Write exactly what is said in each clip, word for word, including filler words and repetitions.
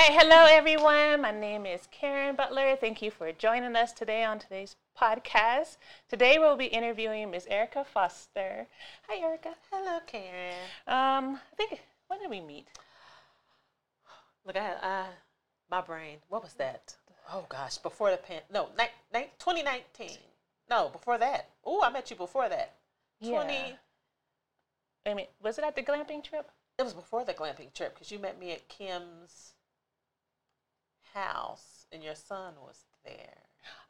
right, hello everyone. My name is Karen Butler. Thank you for joining us today on today's podcast. Today we'll be interviewing Miz Erica Foster. Hi, Erica. Hello, Karen. Um, I think, when did we meet? Look, I, I my brain. What was that? Oh gosh, before the pan. No, ni- ni- twenty nineteen. No, before that. Oh, I met you before that. twenty. Yeah. I mean, was it at the glamping trip? It was before the glamping trip because you met me at Kim's house and your son was there.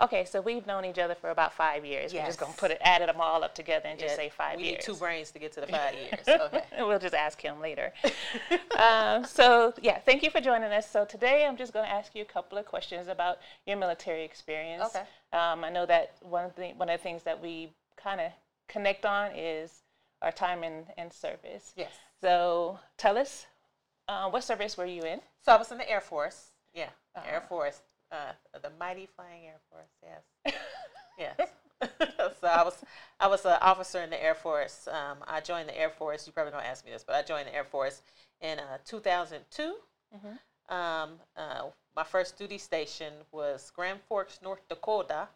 Okay, so we've known each other for about five years. Yes. We're just going to put it, added them all up together and yes. just say five we years. We need two brains to get to the five years. Okay. We'll just ask him later. um, so, yeah, thank you for joining us. So today I'm just going to ask you a couple of questions about your military experience. Okay. Um, I know that one thing, one of the things that we kind of connect on is our time in, in service. Yes. So tell us, uh, what service were you in? So I was in the Air Force. Yeah, uh-huh. Air Force, uh, the mighty flying Air Force. Yes, yes. So I was, I was an officer in the Air Force. Um, I joined the Air Force. You probably don't ask me this, but I joined the Air Force in uh, two thousand two. Mm-hmm. Um, uh, my first duty station was Grand Forks, North Dakota.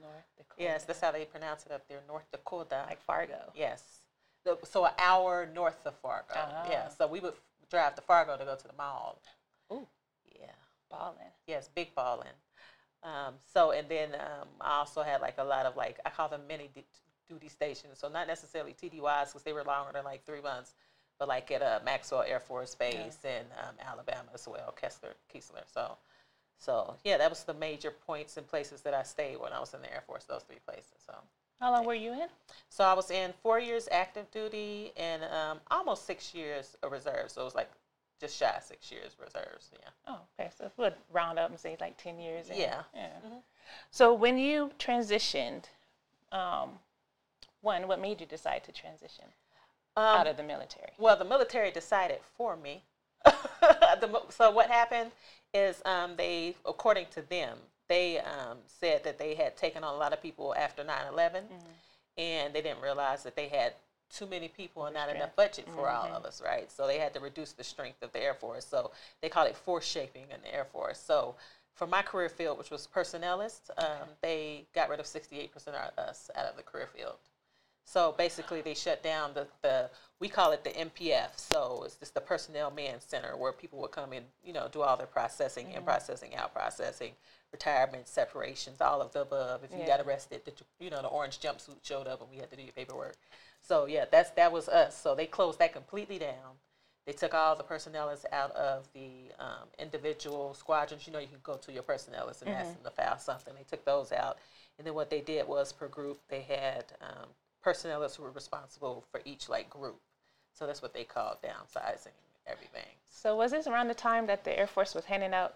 North Dakota. Yes, that's how they pronounce it up there, North Dakota. Like Fargo. Yes. So an hour north of Fargo. Uh-huh. Yeah. So we would drive to Fargo to go to the mall. Ooh. Yeah. Ballin'. Yes, big ballin'. Um, so, and then um, I also had like a lot of like, I call them mini d- duty stations. So not necessarily T D Ys because they were longer than like three months, but like at uh, Maxwell Air Force Base yeah. in um, Alabama as well, Kessler, Kessler. So, so yeah, that was the major points and places that I stayed when I was in the Air Force, those three places. So. How long were you in? So I was in four years active duty and um, almost six years of reserve. So it was like just shy of six years reserves. Yeah. Oh, okay. So we'll round up and say like ten years. In. Yeah. Yeah. Mm-hmm. So when you transitioned, um, one, what made you decide to transition um, out of the military? Well, the military decided for me. the, so what happened is um, they, according to them, They um, said that they had taken on a lot of people after nine eleven, mm-hmm. and they didn't realize that they had too many people and not enough budget for mm-hmm. all of us, right? So they had to reduce the strength of the Air Force. So they call it force shaping in the Air Force. So for my career field, which was personnelist, um, okay. they got rid of sixty-eight percent of us out of the career field. So basically they shut down the, the we call it the M P F. So it's just the Personnel Man Center where people would come in, you know, do all their processing, mm-hmm. in processing, out processing, retirement, separations, all of the above. If you yeah. got arrested, the, you know, the orange jumpsuit showed up and we had to do your paperwork. So yeah, that's that was us. So they closed that completely down. They took all the personnelists out of the um, individual squadrons. You know, you can go to your personnelists and mm-hmm. ask them to file something. They took those out. And then what they did was per group, they had um, personnelists who were responsible for each like group. So that's what they called downsizing everything. So was this around the time that the Air Force was handing out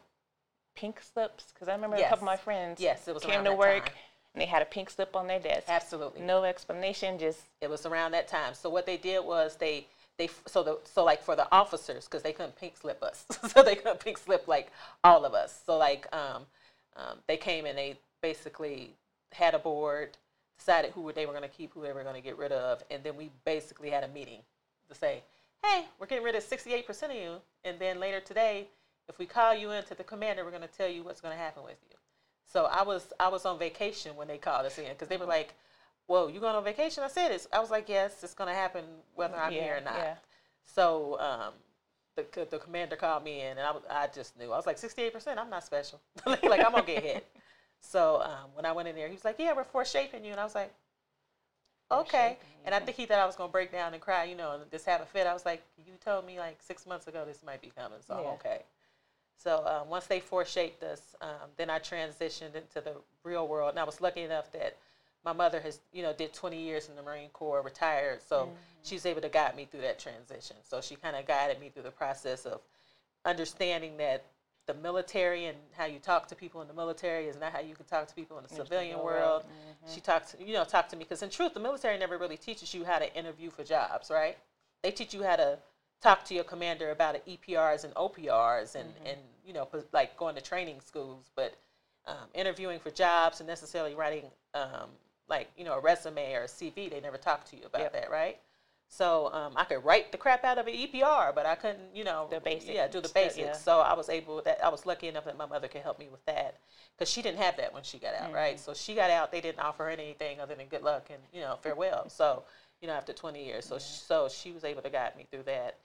pink slips? Because I remember yes. a couple of my friends yes, it was came to work time. And they had a pink slip on their desk. Absolutely. No explanation, just... It was around that time. So what they did was they, they so the so like for the officers, because they couldn't pink slip us. So they couldn't pink slip like all of us. So like um, um, they came and they basically had a board, decided who they were going to keep, who they were going to get rid of, and then we basically had a meeting to say, hey, we're getting rid of sixty-eight percent of you, and then later today, if we call you in to the commander, we're going to tell you what's going to happen with you. So I was I was on vacation when they called us in because they were like, whoa, you going on vacation? I said it. I was like, yes, it's going to happen whether I'm yeah, here or not. Yeah. So um, the the commander called me in, and I, I just knew. I was like, sixty-eight percent, I'm not special. like, like, I'm going to get hit. So um, when I went in there, he was like, yeah, we're force shaping you. And I was like, okay. And I think he thought I was going to break down and cry, you know, and just have a fit. I was like, you told me like six months ago this might be coming, so yeah. I'm okay. So um, once they force shaped us, um, then I transitioned into the real world. And I was lucky enough that my mother has, you know, did twenty years in the Marine Corps, retired. So mm-hmm. she was able to guide me through that transition. So she kind of guided me through the process of understanding that the military and how you talk to people in the military is not how you can talk to people in the civilian world. Mm-hmm. She talked, you know, talked to me because in truth, the military never really teaches you how to interview for jobs, right? They teach you how to talk to your commander about E P Rs and O P Rs and, mm-hmm. and you know, like going to training schools, but um, interviewing for jobs and necessarily writing um, like, you know, a resume or a C V, they never talk to you about yep. that, right? So um, I could write the crap out of an E P R, but I couldn't, you know, the basics. Yeah, do the basics. Yeah. So I was able that I was lucky enough that my mother could help me with that, because she didn't have that when she got out, mm-hmm. right? So she got out, they didn't offer her anything other than good luck and, you know, farewell. So, you know, after twenty years, so yeah. she, so she was able to guide me through that.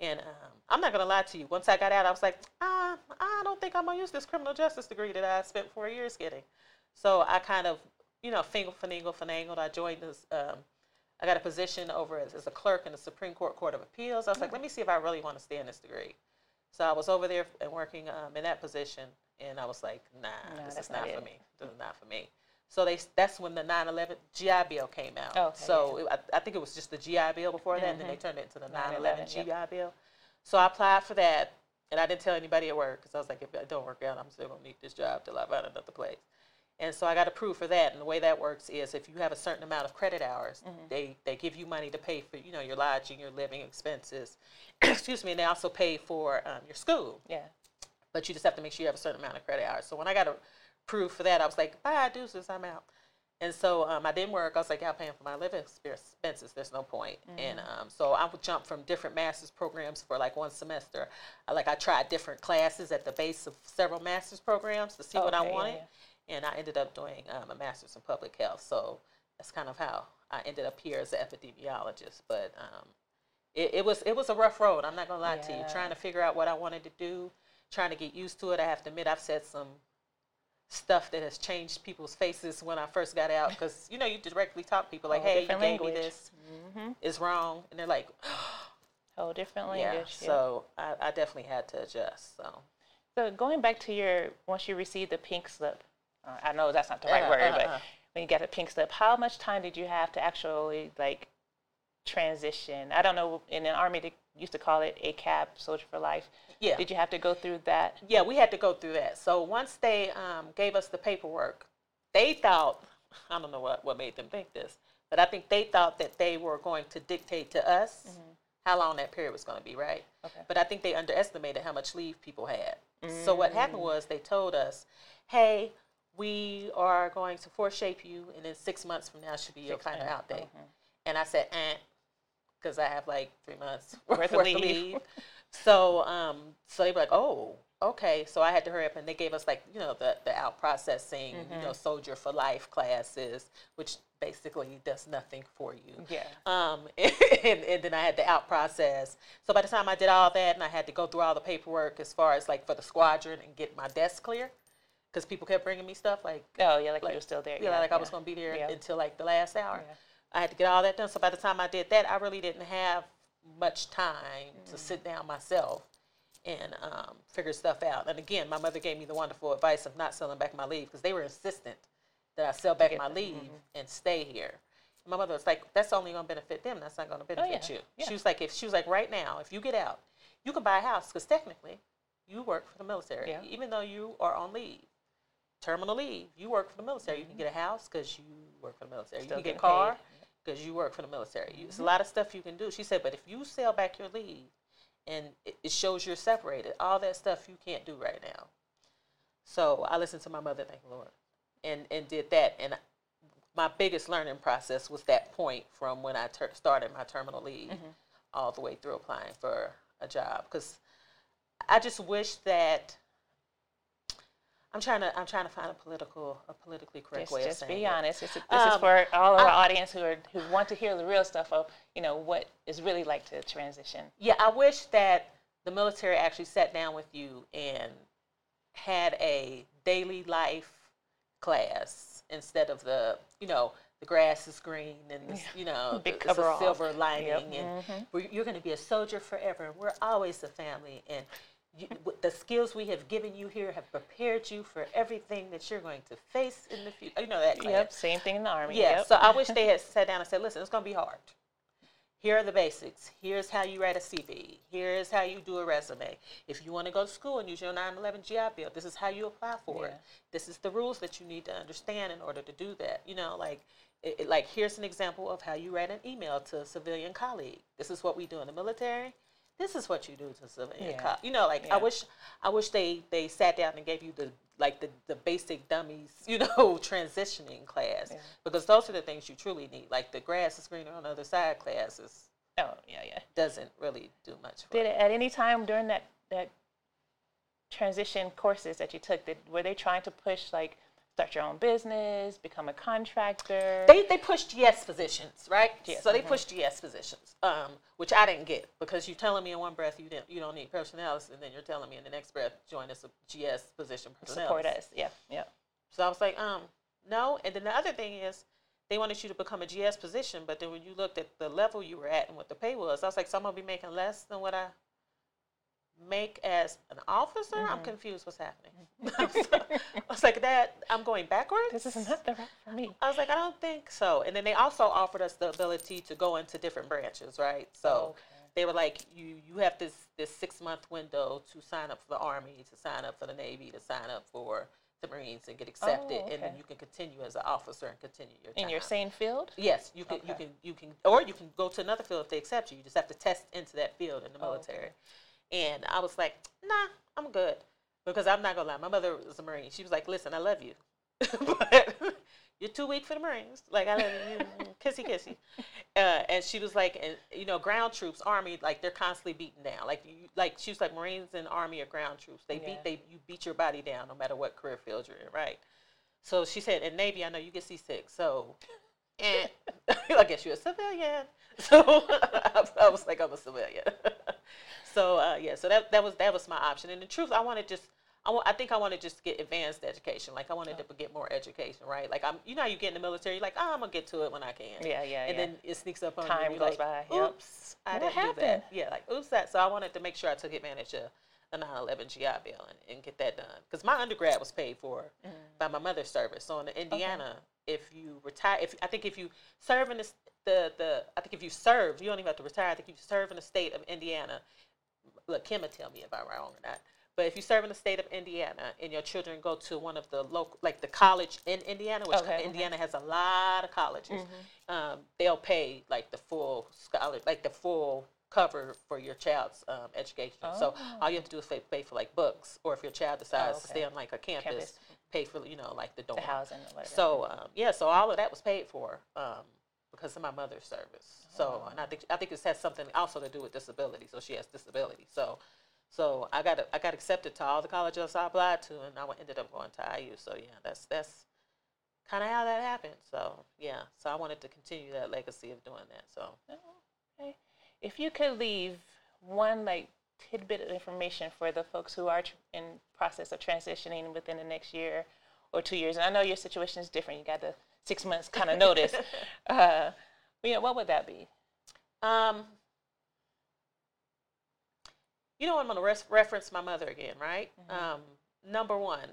And um, I'm not gonna lie to you. Once I got out, I was like, ah, I don't think I'm gonna use this criminal justice degree that I spent four years getting. So I kind of, you know, fingle finagle finangled. I joined this. Um, I got a position over as, as a clerk in the Supreme Court Court of Appeals. I was like, let me see if I really want to stay in this degree. So I was over there and working um, in that position, and I was like, nah, no, this is not, not for me. This is not for me. So they that's when the nine eleven G I Bill came out. Okay, so yeah. it, I, I think it was just the G I Bill before that, mm-hmm. and then they turned it into the nine eleven G I yep. Bill. So I applied for that, and I didn't tell anybody at work, because I was like, if it don't work out, I'm still going to need this job till I find another place. And so I got approved for that. And the way that works is if you have a certain amount of credit hours, mm-hmm. they, they give you money to pay for, you know, your lodging, your living expenses. Excuse me. And they also pay for um, your school. Yeah. But you just have to make sure you have a certain amount of credit hours. So when I got approved for that, I was like, bye, deuces, I'm out. And so um, I didn't work. I was like, y'all paying for my living expenses. There's no point. Mm-hmm. And um, so I would jump from different master's programs for like one semester. I, like I tried different classes at the base of several master's programs to see okay, what I wanted. Yeah, yeah. And I ended up doing um, a master's in public health. So that's kind of how I ended up here as an epidemiologist. But um, it, it was it was a rough road. I'm not going to lie yeah. to you. Trying to figure out what I wanted to do, trying to get used to it. I have to admit I've said some stuff that has changed people's faces when I first got out. Because, you know, you directly talk to people like, hey, you gave language. me this. Mm-hmm. It's wrong. And they're like, whole different language. Yeah, yeah. So I, I definitely had to adjust. So. so going back to your, once you received the pink slip, I know that's not the right uh, word, uh, but uh. when you got a pink slip, how much time did you have to actually, like, transition? I don't know, in the Army, they used to call it A C A B, Soldier for Life. Yeah. Did you have to go through that? Yeah, we had to go through that. So once they um, gave us the paperwork, they thought, I don't know what, what made them think this, but I think they thought that they were going to dictate to us mm-hmm. how long that period was going to be, right? Okay. But I think they underestimated how much leave people had. Mm-hmm. So what happened was they told us, hey, we are going to force shape you, and then six months from now should be your final out date. Mm-hmm. And I said, eh, because I have like three months worth of leave. leave. So um, so they were like, oh, okay. So I had to hurry up, and they gave us like, you know, the, the out processing, mm-hmm. you know, Soldier for Life classes, which basically does nothing for you. Yeah. Um, and, and, and then I had to out process. So by the time I did all that, and I had to go through all the paperwork as far as like for the squadron and get my desk clear. Because people kept bringing me stuff like, oh, yeah, like, like you were still there. Yeah, yeah like yeah. I was going to be there yeah. until, like, the last hour. Yeah. I had to get all that done. So by the time I did that, I really didn't have much time mm. to sit down myself and um, figure stuff out. And, again, my mother gave me the wonderful advice of not selling back my leave, because they were insistent that I sell back my them. leave mm-hmm. and stay here. And my mother was like, that's only going to benefit them. That's not going to benefit oh, yeah. you. Yeah. She was like, if she was like, right now, if you get out, you can buy a house, because technically you work for the military, yeah. even though you are on leave. Terminal leave, you work for the military. You can get a house because you work for the military. Still you can get a car because you work for the military. Mm-hmm. There's a lot of stuff you can do. She said, but if you sell back your leave and it, it shows you're separated, all that stuff you can't do right now. So I listened to my mother, thank the Lord, and, and did that. And my biggest learning process was that point from when I ter- started my terminal leave mm-hmm. all the way through applying for a job. Because I just wish that... I'm trying to I'm trying to find a political a politically correct just, way of saying it. Just be honest. This, this um, is for all of our I, audience who are who want to hear the real stuff of, you know, what it's really like to transition. Yeah, I wish that the military actually sat down with you and had a daily life class instead of the, you know, the grass is green and this, you know, the, it's a silver lining yep. and mm-hmm. we're, you're going to be a soldier forever. We're always a family and. You, the skills we have given you here have prepared you for everything that you're going to face in the future. You know that. Class. Yep, same thing in the Army. Yeah, yep. So I wish they had sat down and said, listen, it's going to be hard. Here are the basics. Here's how you write a C V. Here's how you do a resume. If you want to go to school and use your nine eleven G I Bill, this is how you apply for yeah. it. This is the rules that you need to understand in order to do that. You know, like, it, it, like here's an example of how you write an email to a civilian colleague. This is what we do in the military. This is what you do to civilian yeah. cops. You know, like yeah. I wish, I wish they, they sat down and gave you the like the, the basic dummies, you know, transitioning class yeah. because those are the things you truly need. Like the grass is greener on the other side classes. Oh, yeah, yeah. Doesn't really do much for Did it. At any time during that, that transition courses that you took, did, were they trying to push, like, start your own business, become a contractor? They they pushed yes positions, right? Yes. So they mm-hmm. pushed yes positions, um, which I didn't get, because you're telling me in one breath you didn't you don't need personnel, and then you're telling me in the next breath join us a G S position personnel. Support us, yeah, yeah. So I was like, um, no. And then the other thing is, they wanted you to become a G S position, but then when you looked at the level you were at and what the pay was, I was like, so I'm gonna be making less than what I make as an officer? Mm-hmm. I'm confused what's happening. Mm-hmm. I was like, that, I'm going backwards? This is not the right for me. I was like, I don't think so. And then they also offered us the ability to go into different branches, right? So okay. They were like, you you have this, this six-month window to sign up for the Army, to sign up for the Navy, to sign up for the Marines and get accepted. Oh, okay. And then you can continue as an officer and continue your time. In your same field? Yes. You can, okay. you can, you can, or you can go to another field if they accept you. You just have to test into that field in the military. Oh, okay. And I was like, nah, I'm good. Because I'm not going to lie, my mother was a Marine. She was like, listen, I love you. But you're too weak for the Marines. Like, I love you. Kissy, kissy. Uh, and she was like, and, you know, ground troops, Army, like, they're constantly beaten down. Like, you, like she was like, Marines and Army are ground troops. They yeah. beat, they you beat your body down no matter what career field you're in, right? So she said, and Navy, I know you get seasick. So, and I guess you're a civilian. So I, I was like, I'm a civilian. So uh, yeah, so that that was that was my option, and the truth, I wanted just, I, w- I think I wanted just to get advanced education. Like I wanted oh. to get more education, right? Like I'm, you know, how you get in the military, you're like, oh, I'm gonna get to it when I can. Yeah, yeah, and yeah. then it sneaks up on Time you. Time goes like, by. Oops, yep. I didn't happened? do that. Yeah, like oops, that. So I wanted to make sure I took advantage of the nine eleven G I Bill and, and get that done, because my undergrad was paid for mm. by my mother's service. So in Indiana, okay. if you retire, if I think if you serve in the, the the I think if you serve, you don't even have to retire. I think if you serve in the state of Indiana. Look, Kim will tell me if I'm wrong or not. But if you serve in the state of Indiana and your children go to one of the local, like the college in Indiana, which okay, Indiana okay. has a lot of colleges, mm-hmm. um, they'll pay like the full scholar, like the full cover for your child's um, education. Oh. So all you have to do is pay, pay for like books, or if your child decides oh, okay. to stay on like a campus, campus, pay for you know like the dorm, the housing. So um, yeah, so all of that was paid for. Um, Because of my mother's service, oh. so and I think I think it has something also to do with disability. So she has disability. So, so I got I got accepted to all the colleges I applied to, and I ended up going to I U. So yeah, that's that's kind of how that happened. So yeah, so I wanted to continue that legacy of doing that. So, okay. If you could leave one like tidbit of information for the folks who are tr- in process of transitioning within the next year or two years, and I know your situation is different. You got to. Six months kind of notice. Uh, you know, what would that be? Um, you know, I'm going to res- reference my mother again, right? Mm-hmm. Um, number one,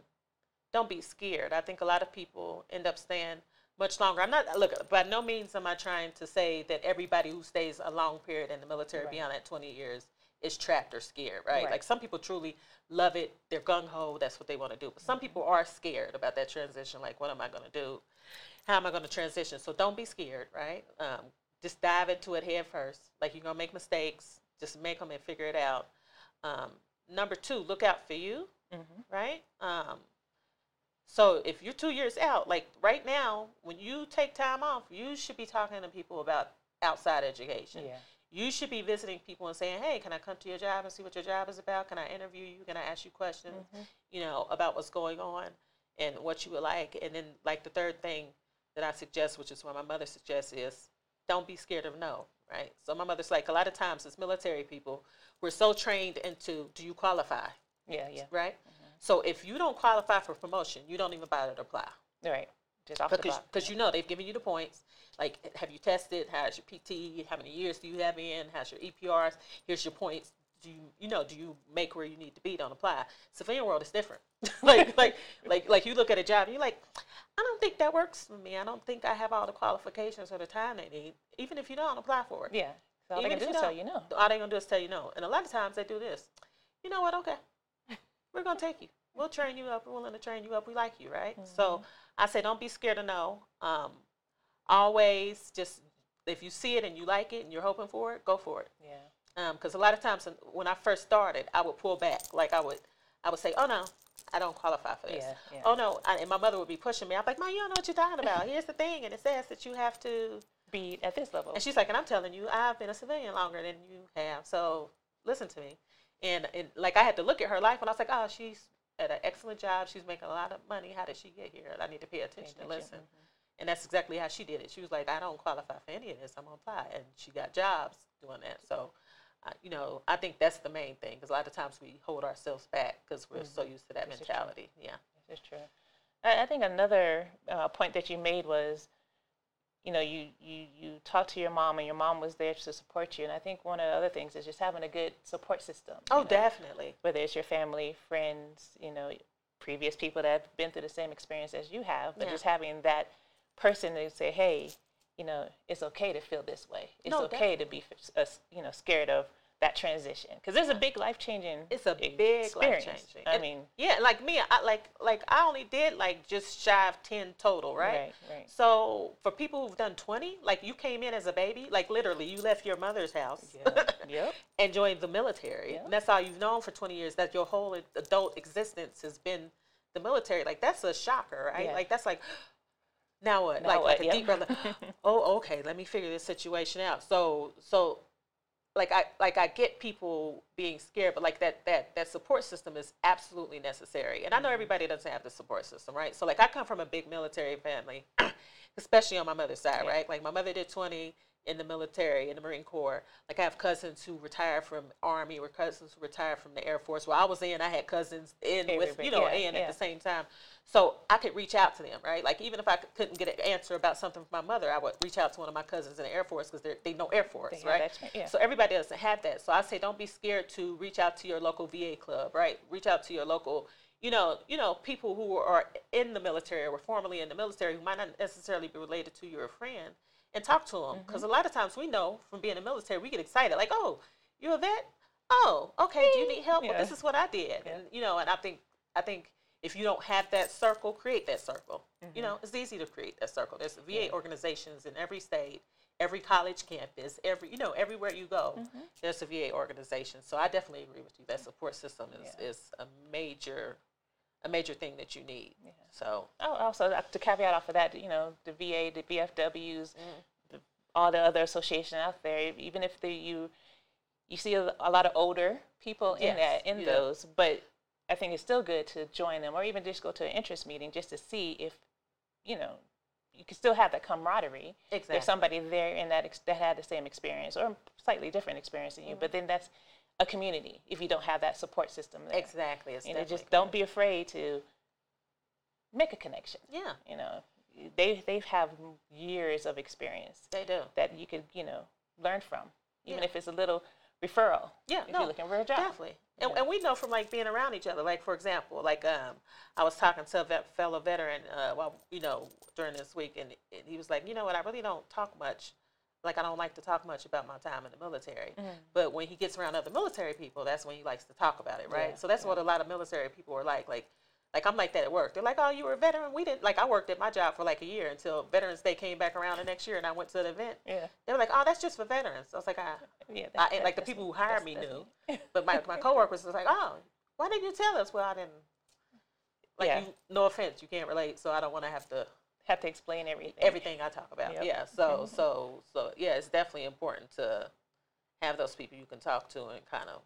don't be scared. I think a lot of people end up staying much longer. I'm not, look, by no means am I trying to say that everybody who stays a long period in the military right. beyond that twenty years is trapped or scared, right? right? Like some people truly love it. They're gung-ho. That's what they want to do. But some mm-hmm. people are scared about that transition. Like, what am I going to do? How am I going to transition? So don't be scared, right? Um, just dive into it head first. Like, you're going to make mistakes. Just make them and figure it out. Um, number two, look out for you, mm-hmm. right? Um, so if you're two years out, like right now, when you take time off, you should be talking to people about outside education. Yeah. You should be visiting people and saying, hey, can I come to your job and see what your job is about? Can I interview you? Can I ask you questions, mm-hmm. you know, about what's going on and what you would like? And then, like, the third thing that I suggest, which is what my mother suggests, is don't be scared of no, right? So my mother's like, a lot of times as military people, we're so trained into, do you qualify? Yeah, yeah. Right? Mm-hmm. So if you don't qualify for promotion, you don't even bother to apply. Right. Just off because because yeah. you know they've given you the points. Like, have you tested? How's your P T? How many years do you have in? How's your E P Rs? Here's your points. Do you you know do you make where you need to be? Don't apply. Civilian world is different. like like like like you look at a job and you're like, I don't think that works for me. I don't think I have all the qualifications or the time they need. Even if you don't apply for it, yeah. So all they gonna do is tell you no. All they gonna do is tell you no. And a lot of times they do this. You know what? Okay, we're gonna take you. We'll train you up. We're willing to train you up. We like you, right? Mm-hmm. So I say, don't be scared of no. Um, always just, if you see it and you like it and you're hoping for it, go for it. Yeah. Because um, a lot of times when I first started, I would pull back. Like I would, I would say, oh no, I don't qualify for this. Yeah, yeah. Oh no, I, and my mother would be pushing me. I'm like, Ma, you don't know what you're talking about. Here's the thing, and it says that you have to be at this level. And she's like, and I'm telling you, I've been a civilian longer than you have, so listen to me. And, and like, I had to look at her life, and I was like, oh, she's at an excellent job. She's making a lot of money. How did she get here? I need to pay attention and listen. Mm-hmm. And that's exactly how she did it. She was like, I don't qualify for any of this. I'm going to apply. And she got jobs doing that. So, uh, you know, I think that's the main thing, because a lot of times we hold ourselves back because we're mm-hmm. so used to that this mentality. Yeah. This is true. I, I think another uh, point that you made was, you know, you, you, you talked to your mom, and your mom was there to support you. And I think one of the other things is just having a good support system. Oh, you know, definitely. Whether it's your family, friends, you know, previous people that have been through the same experience as you have, but yeah. just having that person to say, hey, you know, it's okay to feel this way. It's no, okay definitely. to be, uh, you know, scared of that transition. Because there's a big life-changing It's a big experience. life-changing. I mean. Yeah, like me, I, like like I only did like just shy of ten total, right? Right, right. So for people who've done twenty, like you came in as a baby, like literally you left your mother's house yep. Yep. and joined the military. Yep. And that's all you've known for twenty years, that your whole adult existence has been the military. Like that's a shocker, right? Yeah. Like that's like, now what? Now like, what? like a yep. deep brother. Oh, okay, let me figure this situation out. So, so. Like I like I get people being scared, but like that that that support system is absolutely necessary. And I know everybody doesn't have the support system, right? So like I come from a big military family, especially on my mother's side, yeah. right? Like my mother did twenty in the military, in the Marine Corps. Like I have cousins who retired from Army, or cousins who retired from the Air Force. Well, I was in, I had cousins in Everybody, with, you know, yeah, in yeah. at the same time. So I could reach out to them, right? Like even if I couldn't get an answer about something from my mother, I would reach out to one of my cousins in the Air Force because they know Air Force, they right? Yeah. So everybody doesn't have that. So I say, don't be scared to reach out to your local V A club, right? Reach out to your local, you know, you know, people who are in the military or were formerly in the military who might not necessarily be related to your friend. And talk to them, because mm-hmm. a lot of times we know from being in the military, we get excited. Like, oh, you're a vet? Oh, okay. Do you need help? Yeah. Well, this is what I did, yeah. and you know. And I think, I think if you don't have that circle, create that circle. Mm-hmm. You know, it's easy to create that circle. There's V A yeah. organizations in every state, every college campus, every you know, everywhere you go, mm-hmm. there's a V A organization. So I definitely agree with you. That support system is yeah. is a major. a major thing that you need. Yeah. So, oh, also to caveat off of that, you know, the V A, the B F Ws, mm. all the other associations out there. Even if the, you, you see a, a lot of older people yes. in that in yeah. those, but I think it's still good to join them, or even just go to an interest meeting just to see if, you know, you can still have that camaraderie. Exactly. There's somebody there in that ex- that had the same experience or slightly different experience than you, mm. but then that's a community if you don't have that support system there. Exactly. It's you know, just don't be afraid to make a connection. Yeah. You know, they they have years of experience. They do. That you could, you know, learn from, even yeah. if it's a little referral. Yeah. If no, you're looking for a job. Definitely. And, and we know from, like, being around each other. Like, for example, like um, I was talking to a fellow veteran, uh, well, you know, during this week, and, and he was like, you know what, I really don't talk much. Like, I don't like to talk much about my time in the military. Mm-hmm. But when he gets around other military people, that's when he likes to talk about it, right? Yeah, so that's yeah. what a lot of military people are like. Like, like I'm like that at work. They're like, oh, you were a veteran? We didn't. Like, I worked at my job for, like, a year until Veterans Day came back around the next year, and I went to the event. Yeah. They were like, oh, that's just for veterans. I was like, I, yeah, that, I that, like, the people who hired me knew. But my, my coworkers was like, oh, why didn't you tell us? Well, I didn't. Like, yeah. you, no offense, you can't relate, so I don't want to have to. Have to explain everything. Everything I talk about, yep. yeah. So, so, so, yeah. It's definitely important to have those people you can talk to and kind of,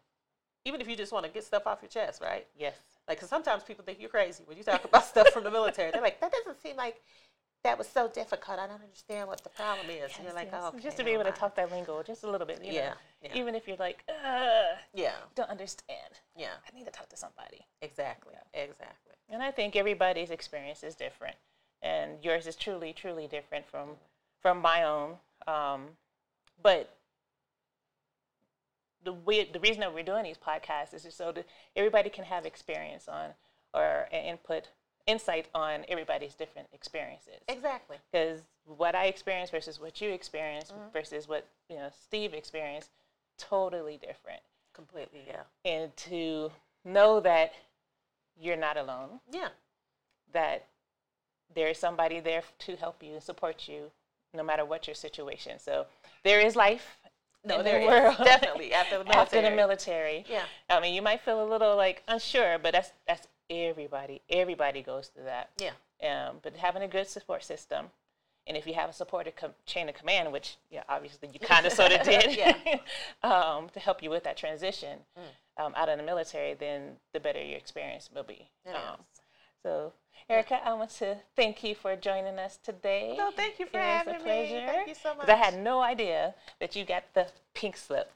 even if you just want to get stuff off your chest, right? Yes. Like, cause sometimes people think you're crazy when you talk about stuff from the military. They're like, that doesn't seem like that was so difficult. I don't understand what the problem is. Yes, and you're like, yes. oh, okay, just to be able to talk that lingo just a little bit, you yeah, know, yeah. Even if you're like, uh, yeah, don't understand. Yeah. I need to talk to somebody. Exactly. Yeah. Exactly. And I think everybody's experience is different. And yours is truly, truly different from from my own. Um, but the way, the reason that we're doing these podcasts is just so that everybody can have experience on or input, insight on everybody's different experiences. Exactly. Because what I experienced versus what you experienced mm-hmm. versus what you know Steve experienced, totally different. Completely, yeah. And to know that you're not alone. Yeah. That there is somebody there to help you and support you, no matter what your situation. So there is life no, in there the world. Is. Definitely, after the military. After the military. Yeah. I mean, you might feel a little, like, unsure, but that's that's everybody. Everybody goes through that. Yeah. Um, but having a good support system And if you have a supportive com- chain of command, which yeah, obviously you kind of sort of did, yeah. um, to help you with that transition mm. um, out of the military, then the better your experience will be. Um, so, Erica, I want to thank you for joining us today. No, thank you for having me. It was a pleasure. Me. Thank you so much. I had no idea that you got the pink slip.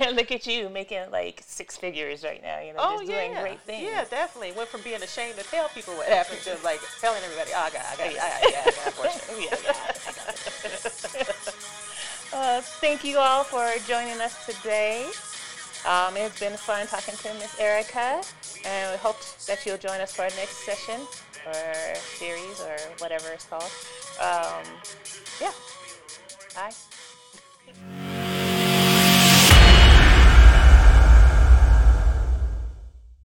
And look at you making like six figures right now, you know, oh, just yeah. doing great things. Yeah, definitely. Went from being ashamed to tell people what happened to like telling everybody, oh, I got I got it, I got it, I got it, fortunately. Yeah, I got it. Uh, thank you all for joining us today. Um, it's been fun talking to Miss Erica, and we hope that you'll join us for our next session or series or whatever it's called. Um, yeah. Bye.